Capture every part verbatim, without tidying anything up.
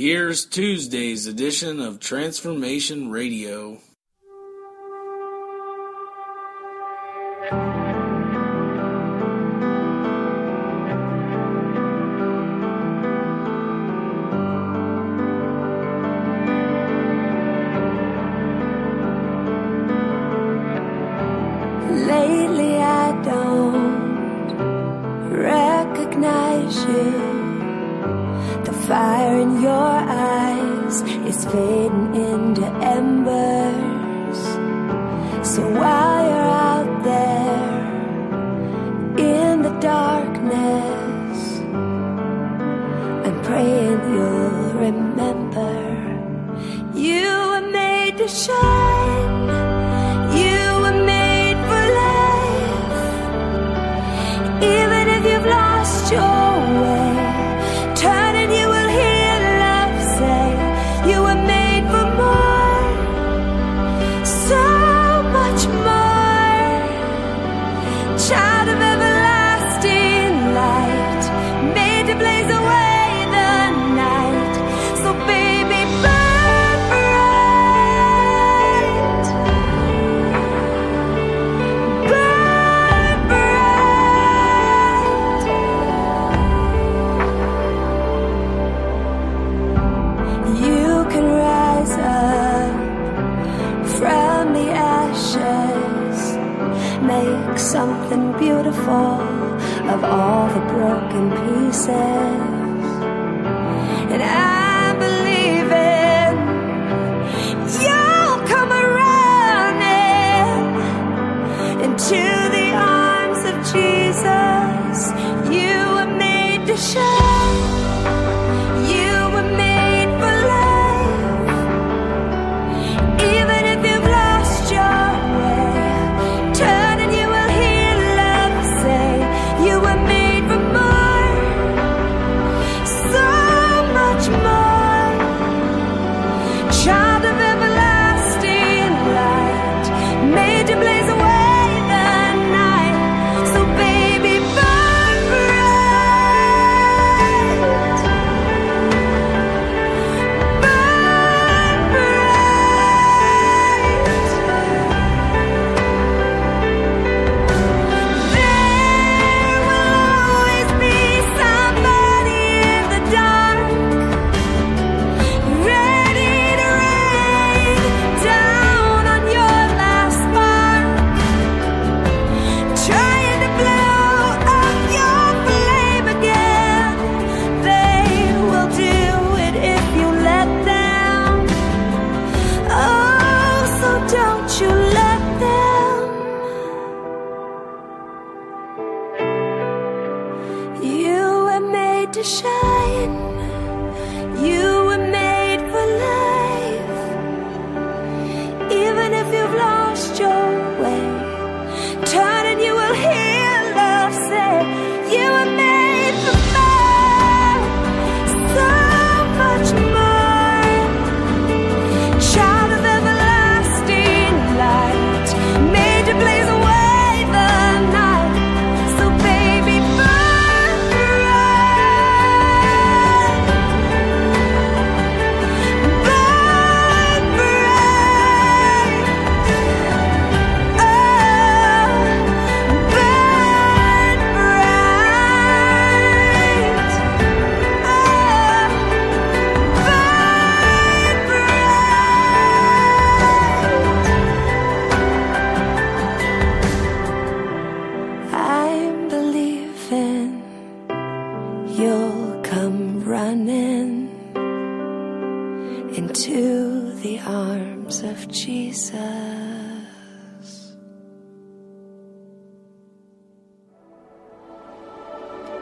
Here's Tuesday's edition of Transformation Radio.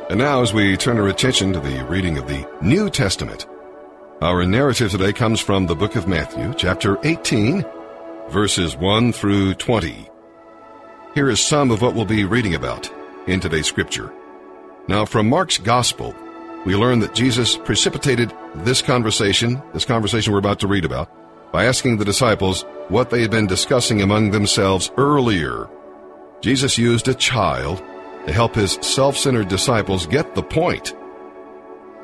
And now as we turn our attention to the reading of the New Testament, our narrative today comes from the book of Matthew, chapter eighteen, verses one through twenty. Here is some of what we'll be reading about in today's scripture. Now from Mark's gospel, we learn that Jesus precipitated this conversation, this conversation we're about to read about, by asking the disciples what they had been discussing among themselves earlier. Jesus used a child to help his self-centered disciples get the point.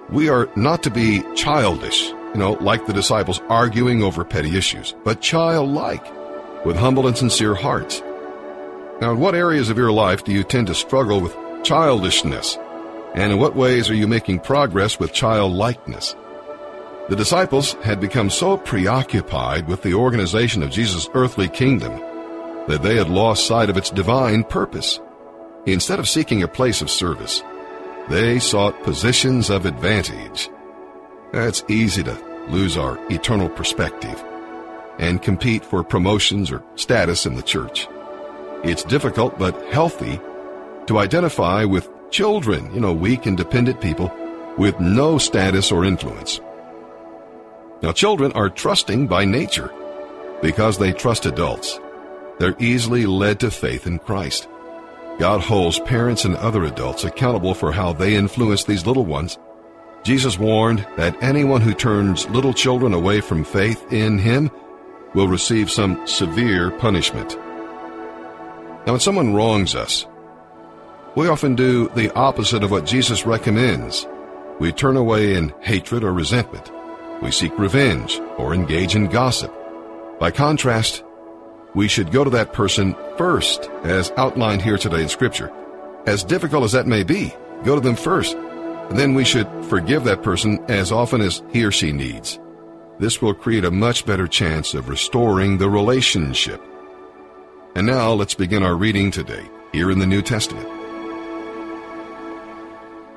We are not to be childish you know, like the disciples, arguing over petty issues, but childlike, with humble and sincere hearts. Now, in what areas of your life do you tend to struggle with childishness? And in what ways are you making progress with childlikeness? The disciples had become so preoccupied with the organization of Jesus' earthly kingdom that they had lost sight of its divine purpose. Instead of seeking a place of service, they sought positions of advantage. It's easy to lose our eternal perspective and compete for promotions or status in the church. It's difficult but healthy to identify with children, you know, weak and dependent people with no status or influence. Now, children are trusting by nature because they trust adults. They're easily led to faith in Christ. God holds parents and other adults accountable for how they influence these little ones. Jesus warned that anyone who turns little children away from faith in Him will receive some severe punishment. Now, when someone wrongs us, we often do the opposite of what Jesus recommends. We turn away in hatred or resentment. We seek revenge or engage in gossip. By contrast, we should go to that person first, as outlined here today in Scripture. As difficult as that may be, go to them first, and then we should forgive that person as often as he or she needs. This will create a much better chance of restoring the relationship. And now let's begin our reading today, here in the New Testament.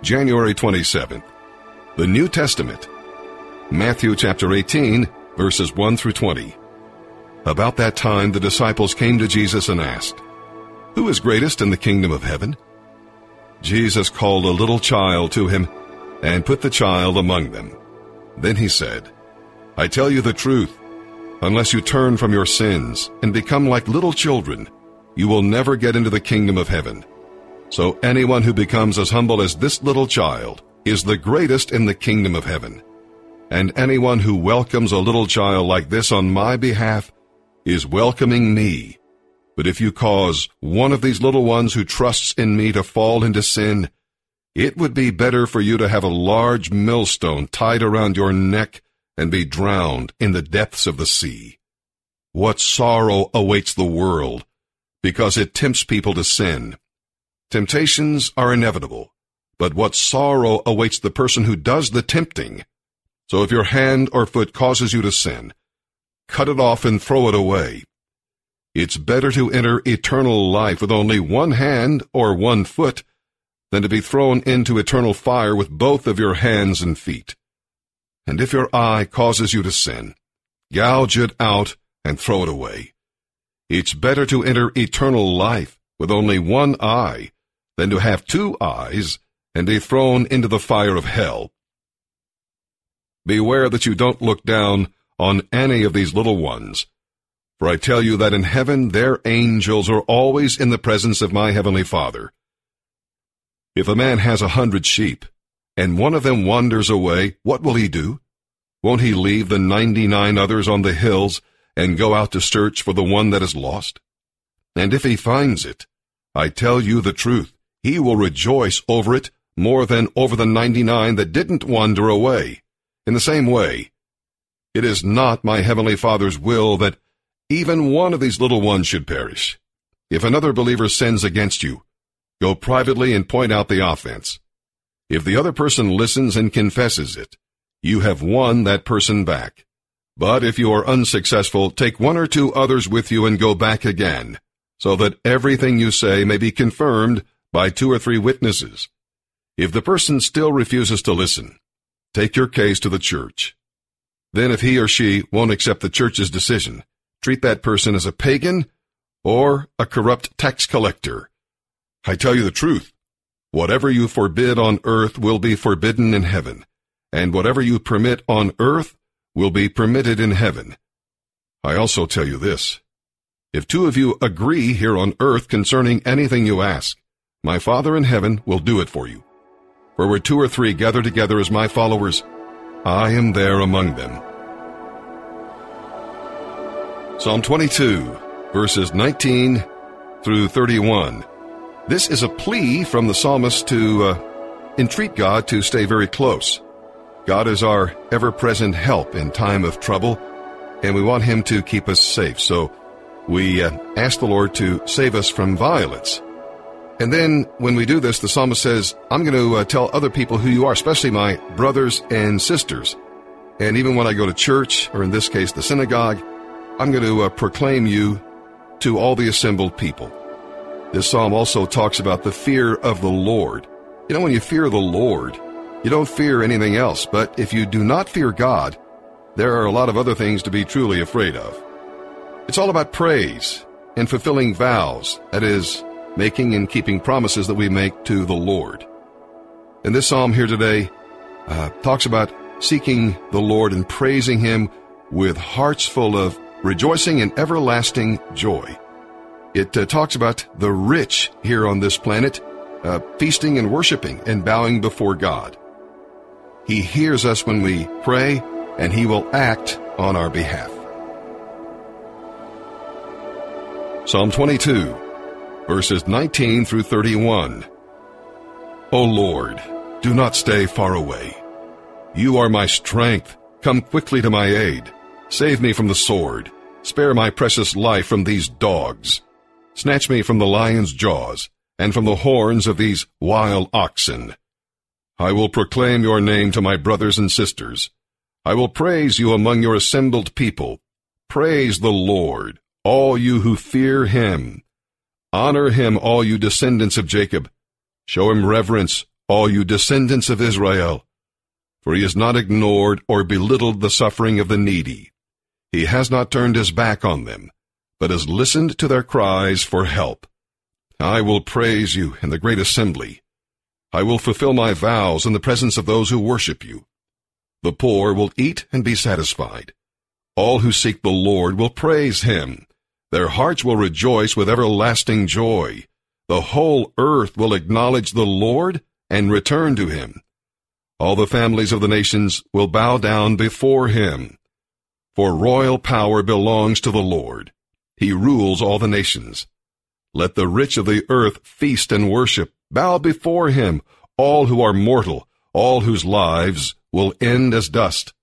January twenty-seventh, the New Testament, Matthew chapter eighteen, verses one through twenty. About that time, the disciples came to Jesus and asked, "Who is greatest in the kingdom of heaven?" Jesus called a little child to him and put the child among them. Then he said, "I tell you the truth, unless you turn from your sins and become like little children, you will never get into the kingdom of heaven. So anyone who becomes as humble as this little child is the greatest in the kingdom of heaven. And anyone who welcomes a little child like this on my behalf is welcoming me. But if you cause one of these little ones who trusts in me to fall into sin, it would be better for you to have a large millstone tied around your neck and be drowned in the depths of the sea. What sorrow awaits the world, because it tempts people to sin. Temptations are inevitable, but what sorrow awaits the person who does the tempting? So if your hand or foot causes you to sin, cut it off and throw it away. It's better to enter eternal life with only one hand or one foot than to be thrown into eternal fire with both of your hands and feet. And if your eye causes you to sin, gouge it out and throw it away. It's better to enter eternal life with only one eye than to have two eyes and be thrown into the fire of hell. Beware that you don't look down on any of these little ones, for I tell you that in heaven their angels are always in the presence of my heavenly Father. If a man has a hundred sheep, and one of them wanders away, what will he do? Won't he leave the ninety-nine others on the hills and go out to search for the one that is lost? And if he finds it, I tell you the truth, he will rejoice over it more than over the ninety-nine that didn't wander away. In the same way, it is not my heavenly Father's will that even one of these little ones should perish. If another believer sins against you, go privately and point out the offense. If the other person listens and confesses it, you have won that person back. But if you are unsuccessful, take one or two others with you and go back again, so that everything you say may be confirmed by two or three witnesses. If the person still refuses to listen, take your case to the church. Then if he or she won't accept the church's decision, treat that person as a pagan or a corrupt tax collector. I tell you the truth, whatever you forbid on earth will be forbidden in heaven, and whatever you permit on earth will be permitted in heaven. I also tell you this, if two of you agree here on earth concerning anything you ask, my Father in heaven will do it for you. For where two or three gather together as my followers, I am there among them." Psalm twenty-two, verses nineteen through thirty-one. This is a plea from the psalmist to uh, entreat God to stay very close. God is our ever-present help in time of trouble, and we want Him to keep us safe. So we uh, ask the Lord to save us from violence. And then when we do this, the psalmist says, I'm going to uh, tell other people who you are, especially my brothers and sisters. And even when I go to church, or in this case, the synagogue, I'm going to uh, proclaim you to all the assembled people. This psalm also talks about the fear of the Lord. You know, when you fear the Lord, you don't fear anything else. But if you do not fear God, there are a lot of other things to be truly afraid of. It's all about praise and fulfilling vows, that is, making and keeping promises that we make to the Lord. And this psalm here today uh, talks about seeking the Lord and praising Him with hearts full of rejoicing and everlasting joy. It uh, talks about the rich here on this planet, uh, feasting and worshiping and bowing before God. He hears us when we pray, and He will act on our behalf. Psalm twenty-two, verses nineteen through thirty-one. O Lord, do not stay far away. You are my strength. Come quickly to my aid. Save me from the sword. Spare my precious life from these dogs. Snatch me from the lion's jaws and from the horns of these wild oxen. I will proclaim your name to my brothers and sisters. I will praise you among your assembled people. Praise the Lord, all you who fear Him. Honor Him, all you descendants of Jacob. Show Him reverence, all you descendants of Israel. For He has not ignored or belittled the suffering of the needy. He has not turned His back on them, but has listened to their cries for help. I will praise you in the great assembly. I will fulfill my vows in the presence of those who worship you. The poor will eat and be satisfied. All who seek the Lord will praise Him. Their hearts will rejoice with everlasting joy. The whole earth will acknowledge the Lord and return to Him. All the families of the nations will bow down before Him. For royal power belongs to the Lord. He rules all the nations. Let the rich of the earth feast and worship. Bow before Him, all who are mortal, all whose lives will end as dust.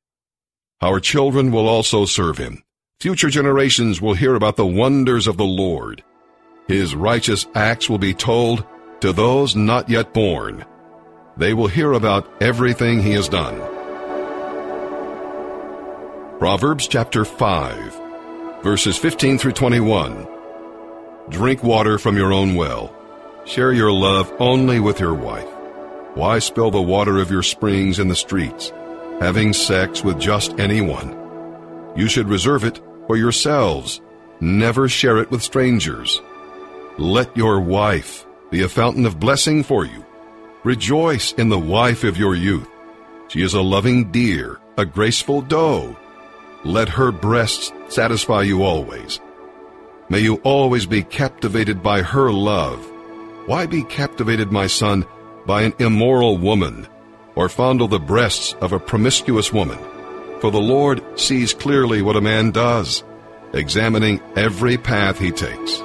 Our children will also serve Him. Future generations will hear about the wonders of the Lord. His righteous acts will be told to those not yet born. They will hear about everything He has done. Proverbs chapter five, verses fifteen through twenty-one. Drink water from your own well. Share your love only with your wife. Why spill the water of your springs in the streets, having sex with just anyone? You should reserve it for yourselves. Never share it with strangers. Let your wife be a fountain of blessing for you. Rejoice in the wife of your youth. She is a loving deer, a graceful doe. Let her breasts satisfy you always. May you always be captivated by her love. Why be captivated, my son, by an immoral woman, or fondle the breasts of a promiscuous woman? For the Lord sees clearly what a man does, examining every path he takes.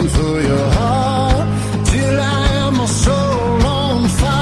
For your heart, till I am my soul on fire.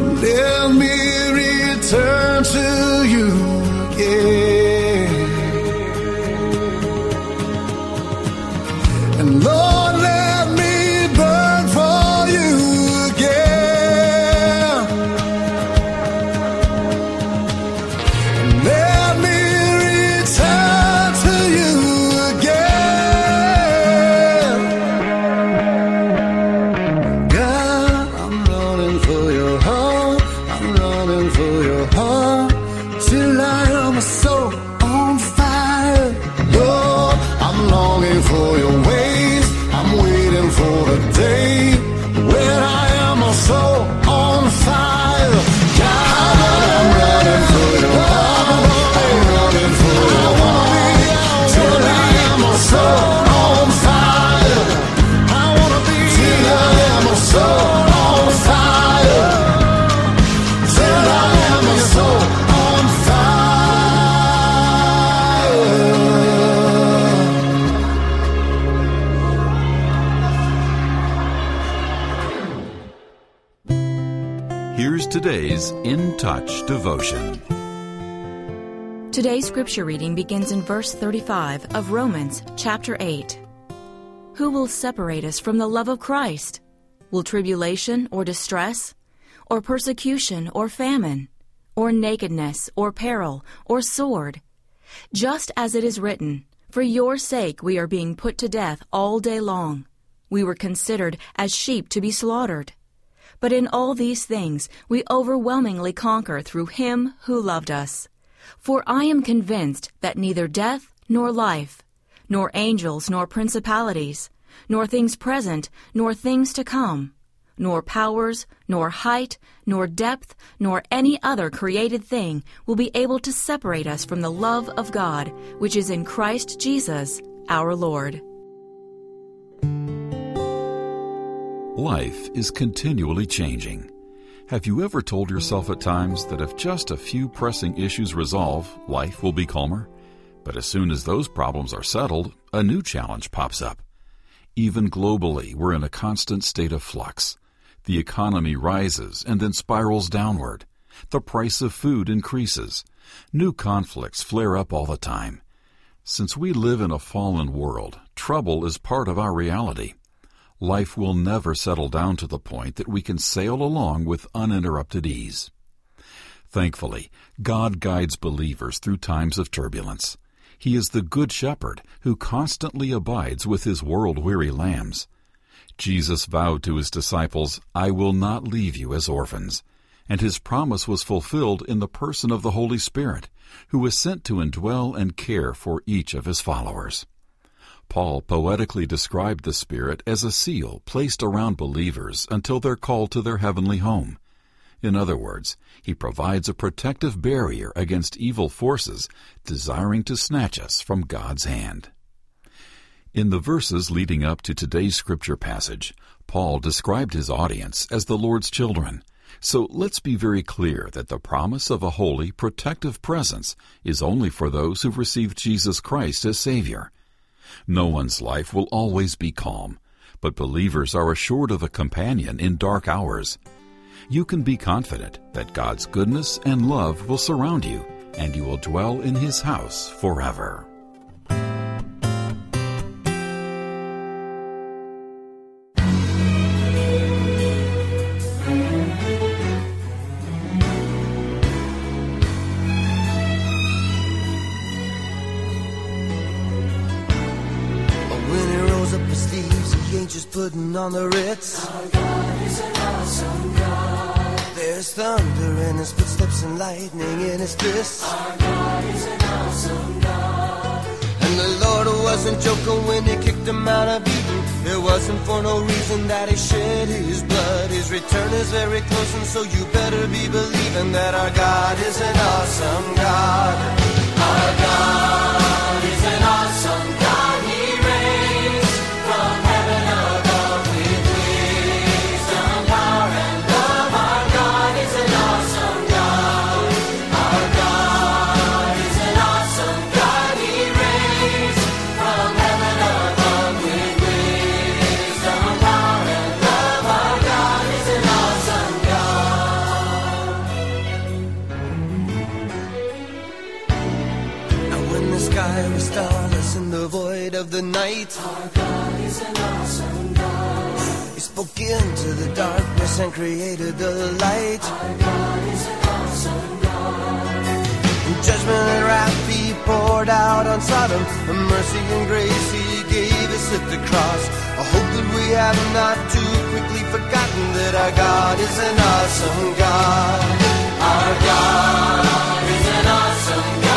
Let me return to you again. And Lord, let me burn for you again. Let me return to you again. God, I'm running for your heart. For your ways, I'm waiting for the day when I am my soul on fire. God, I'm running for your love, I'm running for your love, till I am my soul on fire. I wanna be till I am my soul on fire, till I am my soul on fire. Here's today's In Touch devotion. Today's scripture reading begins in verse thirty-five of Romans chapter eight. Who will separate us from the love of Christ? Will tribulation or distress, or persecution or famine, or nakedness or peril or sword? Just as it is written, for your sake we are being put to death all day long. We were considered as sheep to be slaughtered. But in all these things we overwhelmingly conquer through him who loved us. For I am convinced that neither death nor life, nor angels nor principalities, nor things present nor things to come, nor powers, nor height, nor depth, nor any other created thing will be able to separate us from the love of God, which is in Christ Jesus our Lord. Life is continually changing. Have you ever told yourself at times that if just a few pressing issues resolve, life will be calmer? But as soon as those problems are settled, a new challenge pops up. Even globally, we're in a constant state of flux. The economy rises and then spirals downward. The price of food increases. New conflicts flare up all the time. Since we live in a fallen world, trouble is part of our reality. Life will never settle down to the point that we can sail along with uninterrupted ease. Thankfully, God guides believers through times of turbulence. He is the good shepherd who constantly abides with his world-weary lambs. Jesus vowed to his disciples, "I will not leave you as orphans," and his promise was fulfilled in the person of the Holy Spirit, who was sent to indwell and care for each of his followers. Paul poetically described the Spirit as a seal placed around believers until they're called to their heavenly home. In other words, he provides a protective barrier against evil forces desiring to snatch us from God's hand. In the verses leading up to today's scripture passage, Paul described his audience as the Lord's children. So let's be very clear that the promise of a holy, protective presence is only for those who've received Jesus Christ as Savior. No one's life will always be calm, but believers are assured of a companion in dark hours. You can be confident that God's goodness and love will surround you, and you will dwell in His house forever. Putting on the Ritz. Our God is an awesome God. There's thunder in his footsteps and lightning in his fists. Our God is an awesome God. And the Lord wasn't joking when he kicked him out of Eden. It wasn't for no reason that he shed his blood. His return is very close, and so you better be believing that our God is an awesome God. Our God is an awesome God. starless in the void of the night. Our God is an awesome God. He spoke into the darkness and created the light. Our God is an awesome God. And judgment and wrath He poured out on Sodom, and mercy and grace He gave us at the cross. I hope that we have not too quickly forgotten that our God is an awesome God. Our God is an awesome God.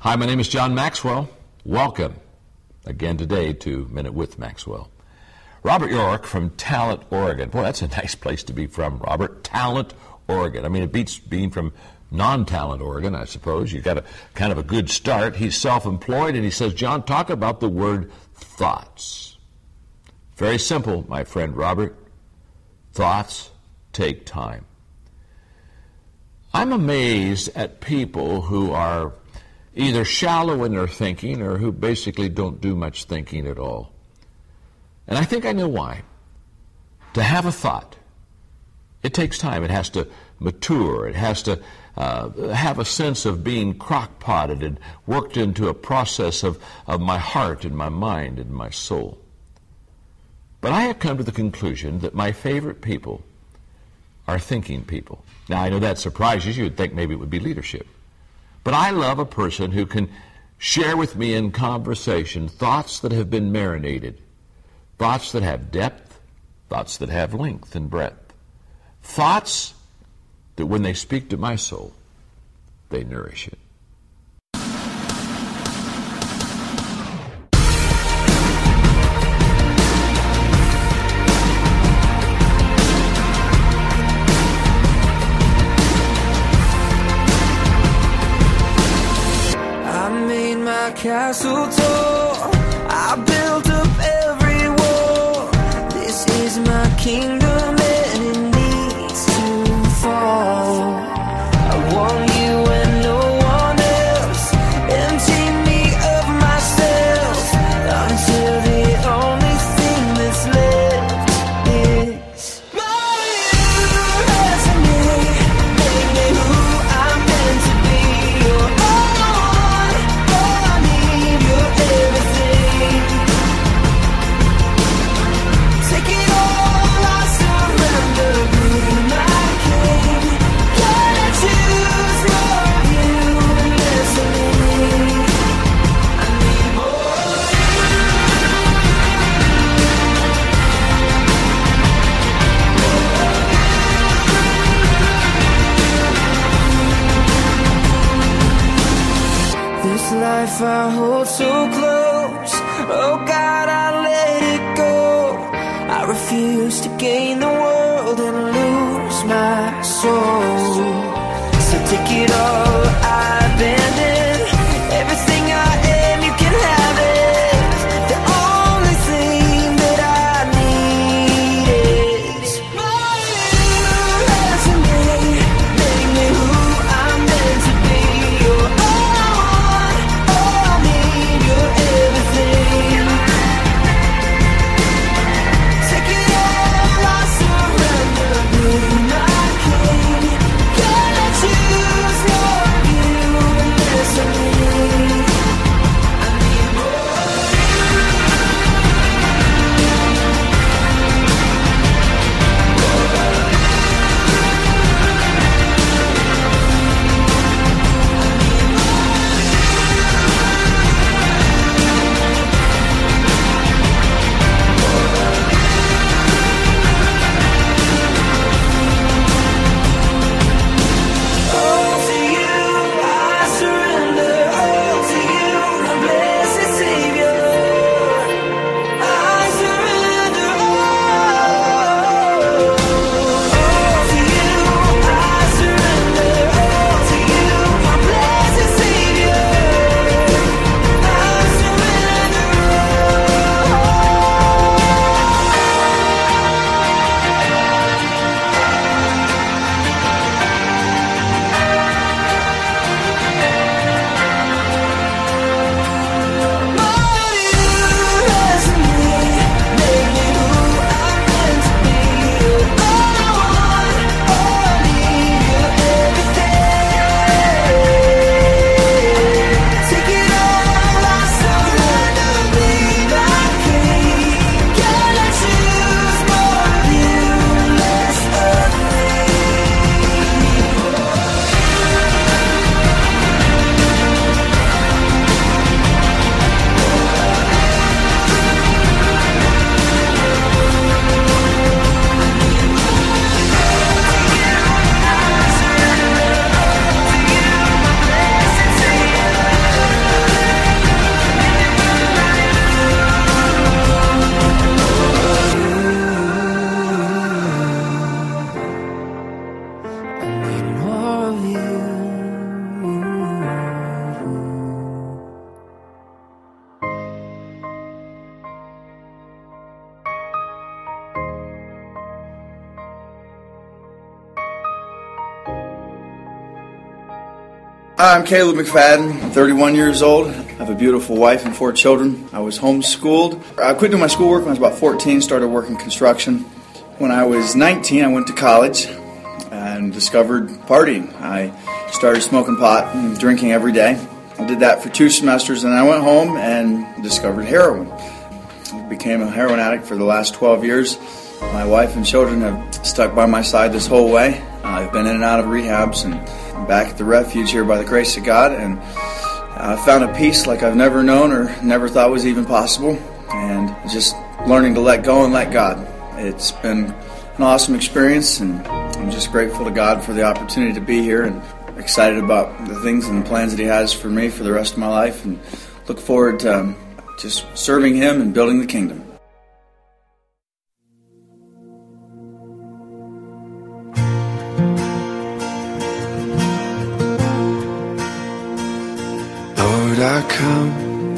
Hi, my name is John Maxwell. Welcome again today to Minute with Maxwell. Robert York from Talent, Oregon. Boy, that's a nice place to be from, Robert. Talent, Oregon. I mean, it beats being from non-Talent, Oregon, I suppose. You got a kind of a good start. He's self-employed, and he says, John, talk about the word thoughts. Very simple, my friend Robert. Thoughts take time. I'm amazed at people who are either shallow in their thinking or who basically don't do much thinking at all. And I think I know why. To have a thought, it takes time. It has to mature. It has to uh, have a sense of being crock-potted and worked into a process of, of my heart and my mind and my soul. But I have come to the conclusion that my favorite people are thinking people. Now, I know that surprises you. You'd think maybe it would be leadership. But I love a person who can share with me in conversation thoughts that have been marinated, thoughts that have depth, thoughts that have length and breadth, thoughts that when they speak to my soul, they nourish it. Castle tall, I built up every wall. This is my kingdom and it needs to fall. I want you and no one else. Empty me of myself until the only thing that's left is my universe in me. Make me who I'm meant to be. You're life I hold so close. Oh God, I let it go. I refuse to gain the world and lose my soul. So take it all, I abandon everything I am, you can have it. The only thing that I need is my universe in me. Make me who I'm meant to be. You're everything. Take it all, I surrender. Hi, I'm Caleb McFadden, I'm thirty-one years old. I have a beautiful wife and four children. I was homeschooled. I quit doing my schoolwork when I was about fourteen, started working construction. When I was nineteen, I went to college and discovered partying. I started smoking pot and drinking every day. I did that for two semesters, and I went home and discovered heroin. I became a heroin addict for the last twelve years. My wife and children have stuck by my side this whole way. I've been in and out of rehabs and back at the refuge here by the grace of God, and I found a peace like I've never known or never thought was even possible, and just learning to let go and let God. It's been an awesome experience, and I'm just grateful to God for the opportunity to be here and excited about the things and the plans that He has for me for the rest of my life, and look forward to um, just serving Him and building the kingdom. I come,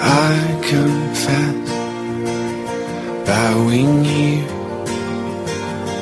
I confess, bowing here,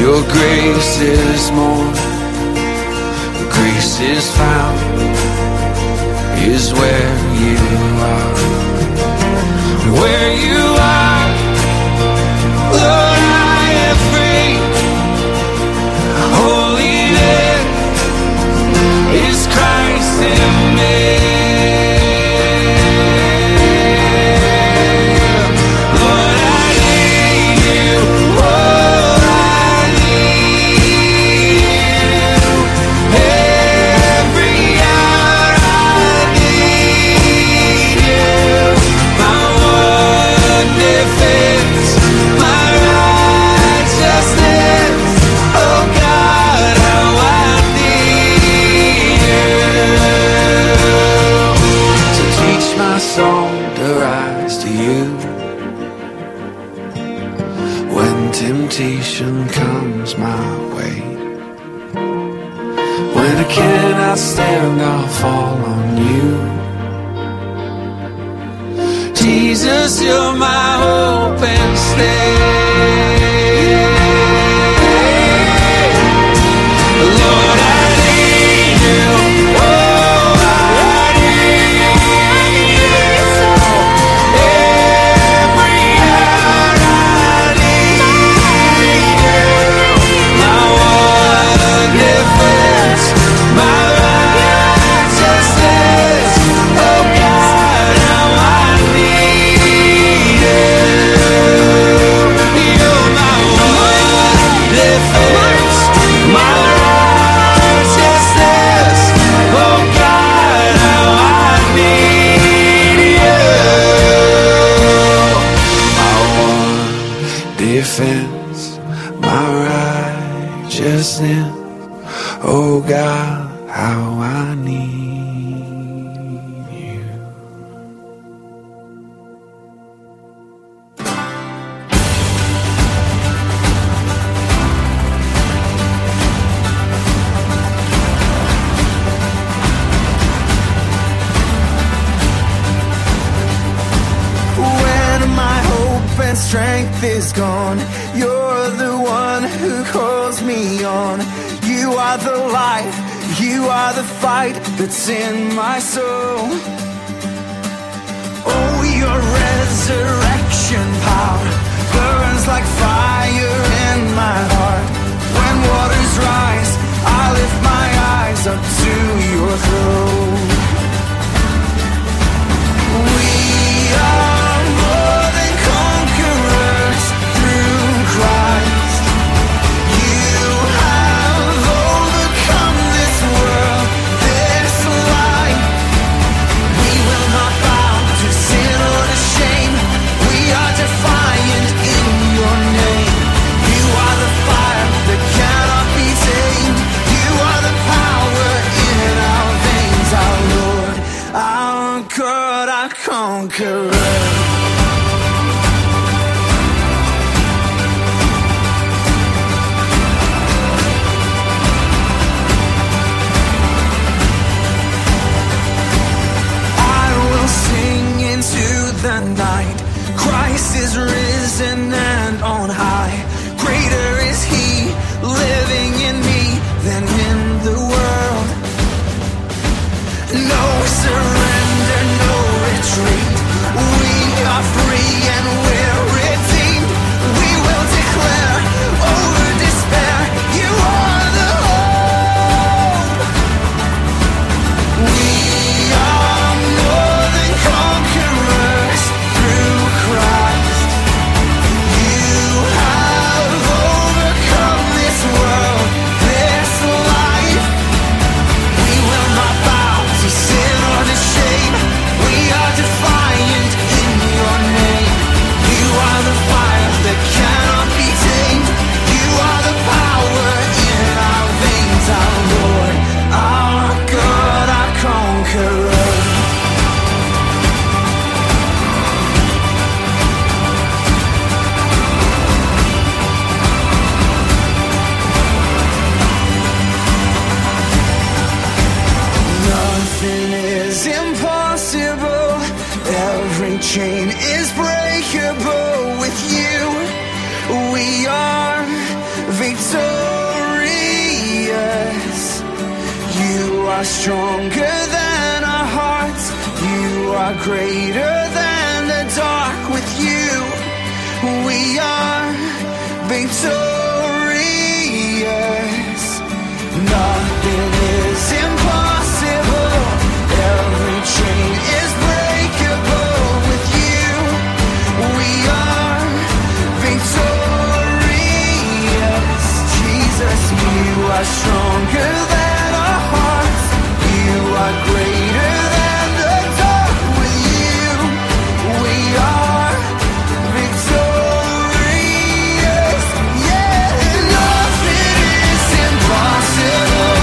Oh, grace is more, grace is found, is where you are, where you are, Lord, I am free, holiness is Christ in me. Temptation comes my way, when I cannot stand, I'll fall on you. Jesus, you're my hope and stay. Lord, I defense, my righteousness, oh God, how I need you. When my hope and strength is gone, you're the one who calls me on. You are the light, you are the fight that's in my soul. Oh, your resurrection power burns like fire in my heart. When waters rise, I lift my eyes up to your throne. We are more than conquerors through conqueror. The night, Christ is risen and on high. Greater is He living in me than in the world. No surrender, no retreat. We are free and we're redeemed. We will declare over despair, You are the hope. We are more than conquerors. Christ, You have overcome this world, this life. We will not bow to sin or to shame. We are defiant in Your name. You are the fire that cannot be tamed. You are the power in our veins, our Lord, our God, our conqueror. Chain is breakable with You. We are victorious. You are stronger than our hearts. You are greater than the dark. With You, we are victorious. Nothing is impossible. Every chain is breakable. You are stronger than our hearts. You are greater than the dark. With You, we are victorious. Yeah, nothing is impossible.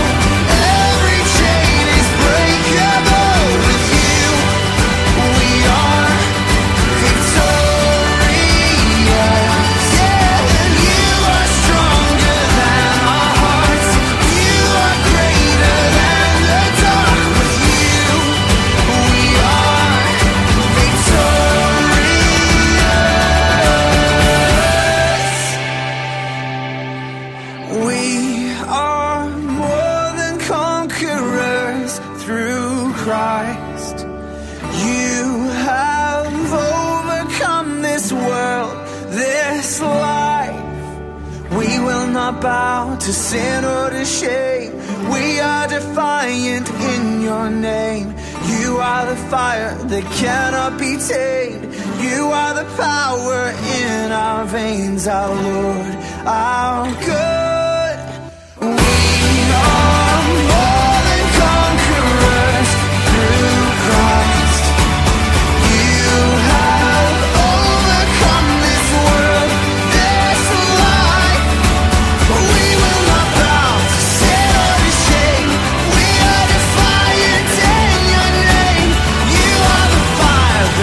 Every chain is breakable. With You, we are victorious. Bow to sin or to shame. We are defiant in Your name. You are the fire that cannot be tamed. You are the power in our veins, our Lord, our good. We are more than conquerors through Christ. You have overcome this world.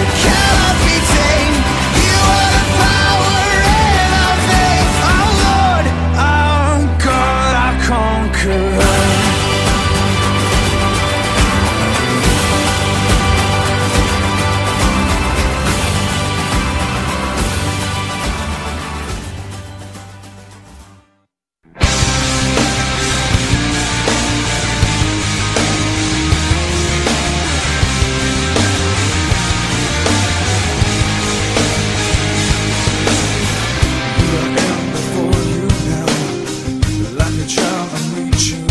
Cannot be tamed. You are the power in our veins, our Lord, our God, our conqueror. Child, I'm reaching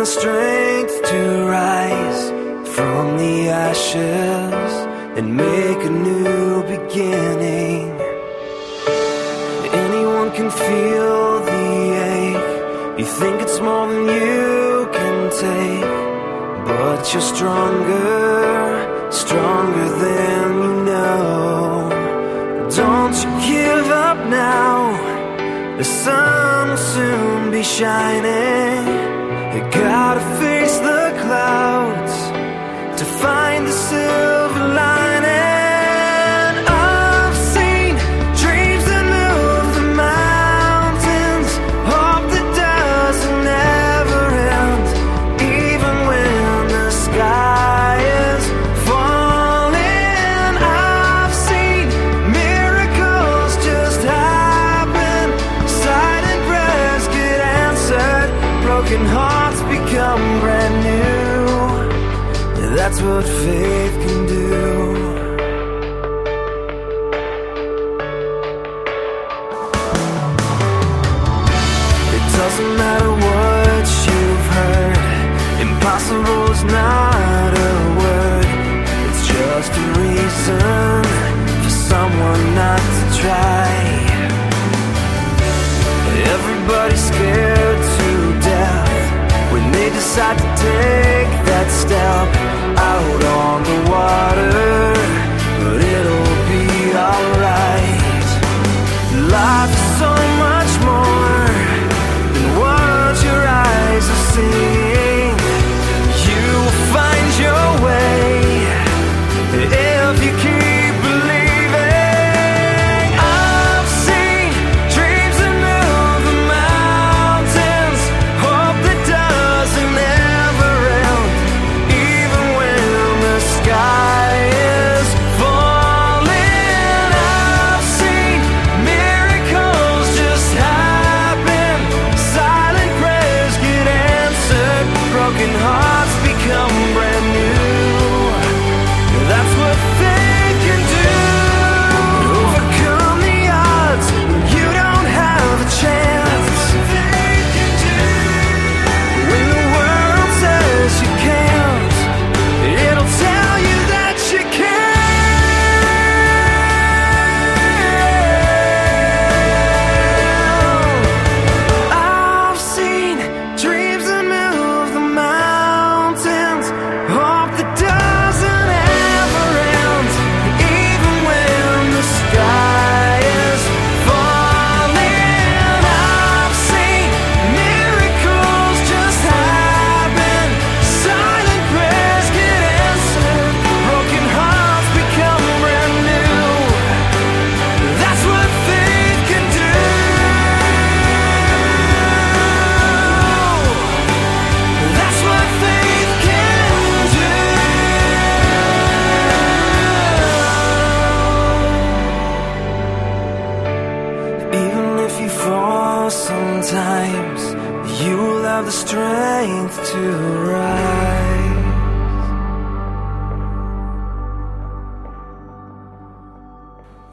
the strength to rise from the ashes and make a new beginning. Anyone can feel the ache. You think it's more than you can take, but you're stronger, stronger than you know. Don't you give up now. The sun will soon be shining. You gotta face the clouds to find the silver lining. I've seen dreams that move the mountains, hope that doesn't ever end, even when the sky is falling. I've seen miracles just happen, silent prayers get answered, broken hearts become brand new. That's what faith can do. It doesn't matter what you've heard, impossible is not a word. It's just a reason for someone not to try. Everybody's scared to death when they decide to take that step. Out on the water, but it'll be alright. Life is so much more than what your eyes are seeing. You will find your way if you keep.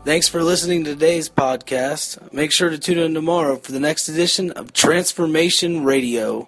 Thanks for listening to today's podcast. Make sure to tune in tomorrow for the next edition of Transformation Radio.